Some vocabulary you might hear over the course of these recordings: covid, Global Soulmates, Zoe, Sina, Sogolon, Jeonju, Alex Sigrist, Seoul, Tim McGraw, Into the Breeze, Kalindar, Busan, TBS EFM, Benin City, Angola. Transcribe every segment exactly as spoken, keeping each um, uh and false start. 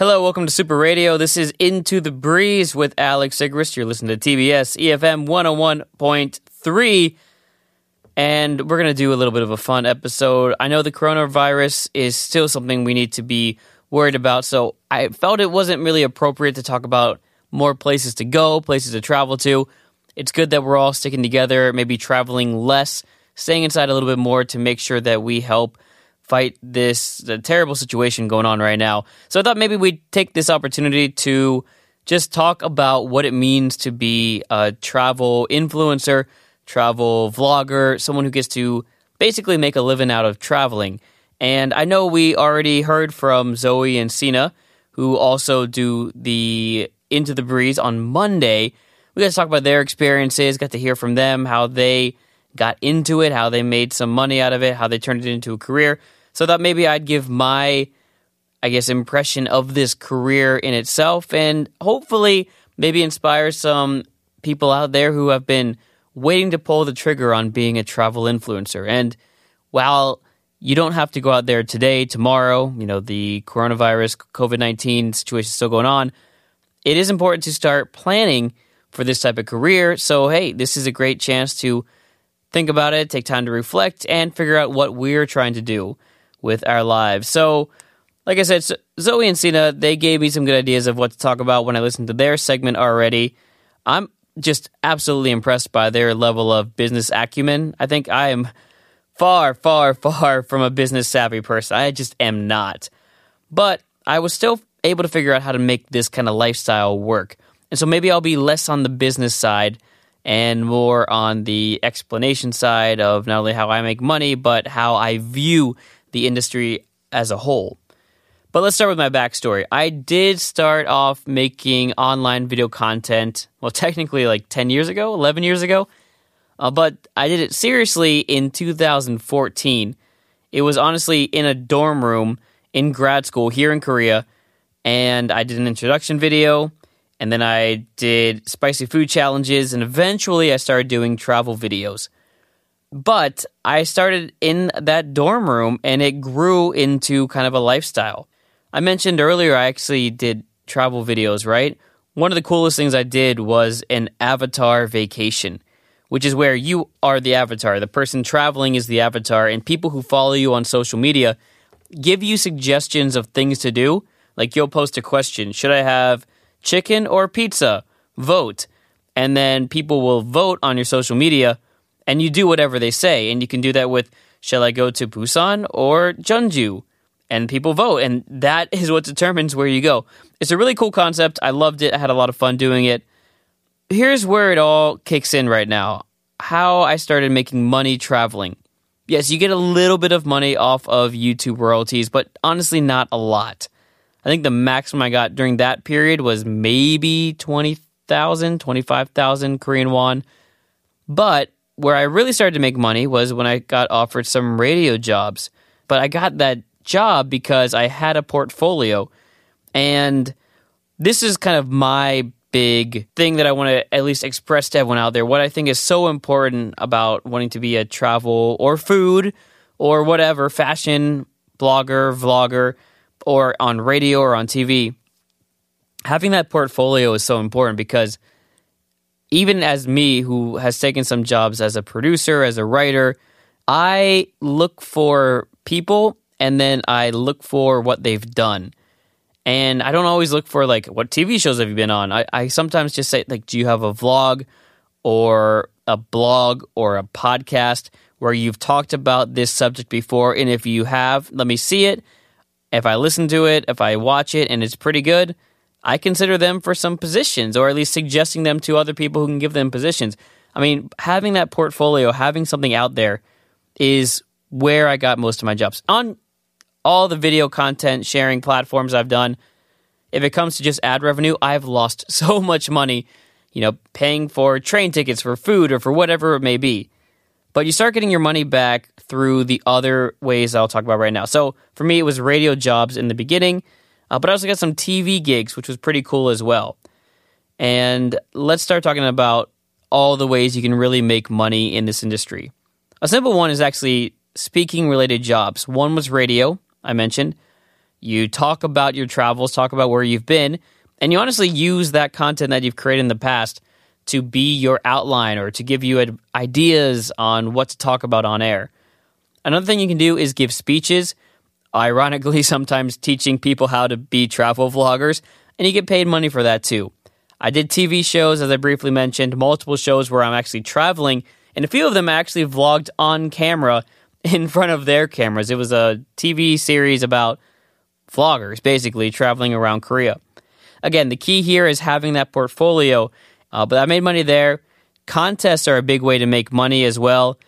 Hello, welcome to Super Radio. This is Into the Breeze with Alex Sigrist. You're listening to T B S E F M one oh one point three. And we're going to do a little bit of a fun episode. I know the coronavirus is still something we need to be worried about, so I felt it wasn't really appropriate to talk about more places to go, places to travel to. It's good that we're all sticking together, maybe traveling less, staying inside a little bit more to make sure that we help fight this the terrible situation going on right now. So I thought maybe we'd take this opportunity to just talk about what it means to be a travel influencer, travel vlogger, someone who gets to basically make a living out of traveling. And I know we already heard from Zoe and Sina, who also do the Into the Breeze on Monday. We got to talk about their experiences, got to hear from them, how they got into it, how they made some money out of it, how they turned it into a career. So I thought maybe I'd give my, I guess, impression of this career in itself and hopefully maybe inspire some people out there who have been waiting to pull the trigger on being a travel influencer. And while you don't have to go out there today, tomorrow, you know, the coronavirus, covid nineteen situation is still going on, it is important to start planning for this type of career. So, hey, this is a great chance to think about it, take time to reflect, and figure out what we're trying to do with our lives. So, like I said, Zoe and Sina, they gave me some good ideas of what to talk about when I listened to their segment already. I'm just absolutely impressed by their level of business acumen. I think I am far, far, far from a business-savvy person. I just am not. But I was still able to figure out how to make this kind of lifestyle work. And so maybe I'll be less on the business side and more on the explanation side of not only how I make money, but how I view the industry as a whole. But let's start with my backstory. I did start off making online video content, well, technically like ten years ago, eleven years ago. Uh, but I did it seriously in two thousand fourteen. It was honestly in a dorm room in grad school here in Korea. And I did an introduction video. And then I did spicy food challenges, and eventually I started doing travel videos. But I started in that dorm room, and it grew into kind of a lifestyle. I mentioned earlier I actually did travel videos, right? One of the coolest things I did was an avatar vacation, which is where you are the avatar. The person traveling is the avatar, and people who follow you on social media give you suggestions of things to do. Like, you'll post a question, should I have chicken or pizza? Vote. And then people will vote on your social media, and you do whatever they say. And you can do that with, shall I go to Busan or Jeonju? And people vote, and that is what determines where you go. It's a really cool concept. I loved it. I had a lot of fun doing it. Here's where it all kicks in right now. How I started making money traveling. Yes, you get a little bit of money off of YouTube royalties, but honestly not a lot. I think the maximum I got during that period was maybe twenty thousand, twenty-five thousand Korean won. But where I really started to make money was when I got offered some radio jobs. But I got that job because I had a portfolio. And this is kind of my big thing that I want to at least express to everyone out there. What I think is so important about wanting to be a travel or food or whatever, fashion blogger, vlogger, or on radio or on T V, having that portfolio is so important because even as me, who has taken some jobs as a producer, as a writer, I look for people and then I look for what they've done. And I don't always look for, like, what T V shows have you been on? I, I sometimes just say, like, do you have a vlog or a blog or a podcast where you've talked about this subject before? And if you have, let me see it. If I listen to it, if I watch it, and it's pretty good, I consider them for some positions, or at least suggesting them to other people who can give them positions. I mean, having that portfolio, having something out there is where I got most of my jobs. On all the video content sharing platforms I've done, if it comes to just ad revenue, I've lost so much money. you know, paying for train tickets, for food, or for whatever it may be. But you start getting your money back through the other ways I'll talk about right now. So for me, it was radio jobs in the beginning, uh, but I also got some T V gigs, which was pretty cool as well. And let's start talking about all the ways you can really make money in this industry. A simple one is actually speaking-related jobs. One was radio, I mentioned. You talk about your travels, talk about where you've been, and you honestly use that content that you've created in the past to be your outline or to give you ad- ideas on what to talk about on air. Another thing you can do is give speeches, ironically sometimes teaching people how to be travel vloggers, and you get paid money for that too. I did T V shows, as I briefly mentioned, multiple shows where I'm actually traveling, and a few of them I actually vlogged on camera in front of their cameras. It was a T V series about vloggers, basically, traveling around Korea. Again, the key here is having that portfolio, uh, but I made money there. Contests are a big way to make money as well.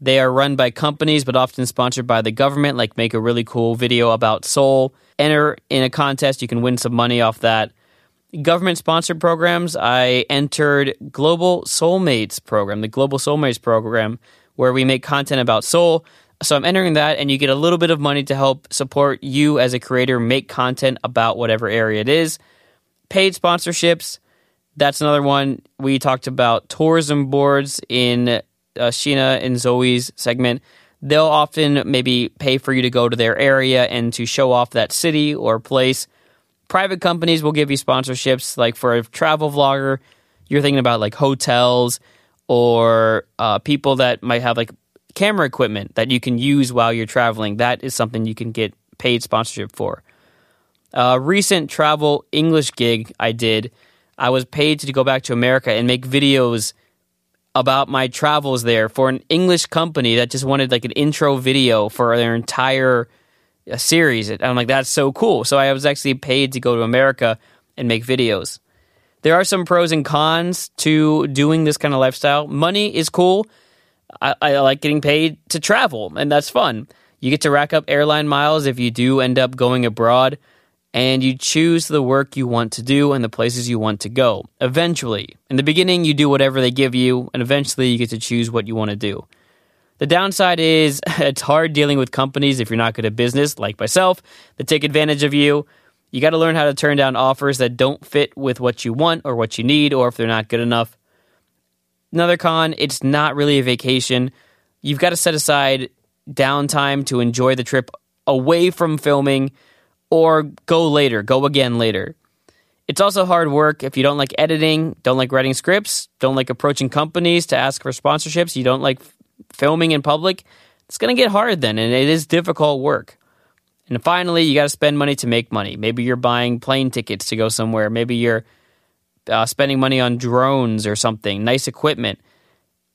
They are run by companies, but often sponsored by the government, like make a really cool video about Seoul. Enter in a contest, you can win some money off that. Government-sponsored programs, I entered Global Soulmates program, the Global Soulmates program, where we make content about Seoul. So I'm entering that, and you get a little bit of money to help support you as a creator make content about whatever area it is. Paid sponsorships, that's another one. We talked about tourism boards in uh, Sina and Zoe's segment. They'll often maybe pay for you to go to their area and to show off that city or place. Private companies will give you sponsorships, like for a travel vlogger, you're thinking about like hotels or uh, people that might have like camera equipment that you can use while you're traveling. That is something you can get paid sponsorship for. A uh, recent travel English gig I did, I was paid to go back to America and make videos about my travels there for an English company that just wanted like an intro video for their entire uh, series. And I'm like, that's so cool. So I was actually paid to go to America and make videos. There are some pros and cons to doing this kind of lifestyle. Money is cool. I, I like getting paid to travel, and that's fun. You get to rack up airline miles if you do end up going abroad. And you choose the work you want to do and the places you want to go. Eventually, in the beginning, you do whatever they give you, and eventually you get to choose what you want to do. The downside is it's hard dealing with companies if you're not good at business, like myself, that take advantage of you. You got to learn how to turn down offers that don't fit with what you want or what you need, or if they're not good enough. Another con, it's not really a vacation. You've got to set aside downtime to enjoy the trip away from filming, or go later, go again later. It's also hard work if you don't like editing, don't like writing scripts, don't like approaching companies to ask for sponsorships, you don't like f- filming in public. It's going to get hard then, and it is difficult work. And finally, you got to spend money to make money. Maybe you're buying plane tickets to go somewhere. Maybe you're uh, spending money on drones or something, nice equipment.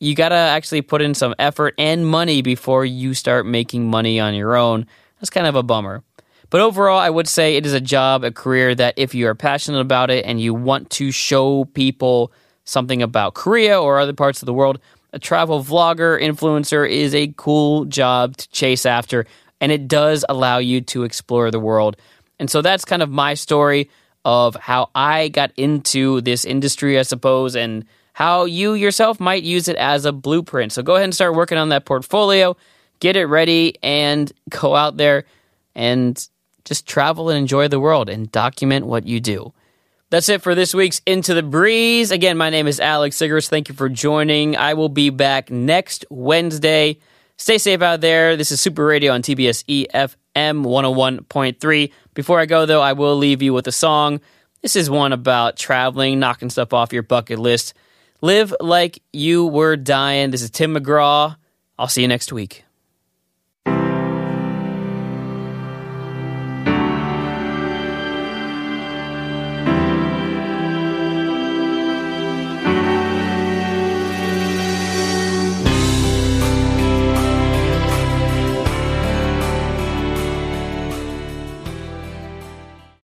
You got to actually put in some effort and money before you start making money on your own. That's kind of a bummer. But overall, I would say it is a job, a career that if you are passionate about it and you want to show people something about Korea or other parts of the world, a travel vlogger, influencer is a cool job to chase after, and it does allow you to explore the world. And so that's kind of my story of how I got into this industry, I suppose, and how you yourself might use it as a blueprint. So go ahead and start working on that portfolio, get it ready, and go out there and just travel and enjoy the world and document what you do. That's it for this week's Into the Breeze. Again, my name is Alex Sigrist. Thank you for joining. I will be back next Wednesday. Stay safe out there. This is Super Radio on T B S E F M one oh one point three. Before I go, though, I will leave you with a song. This is one about traveling, knocking stuff off your bucket list. Live like you were dying. This is Tim McGraw. I'll see you next week.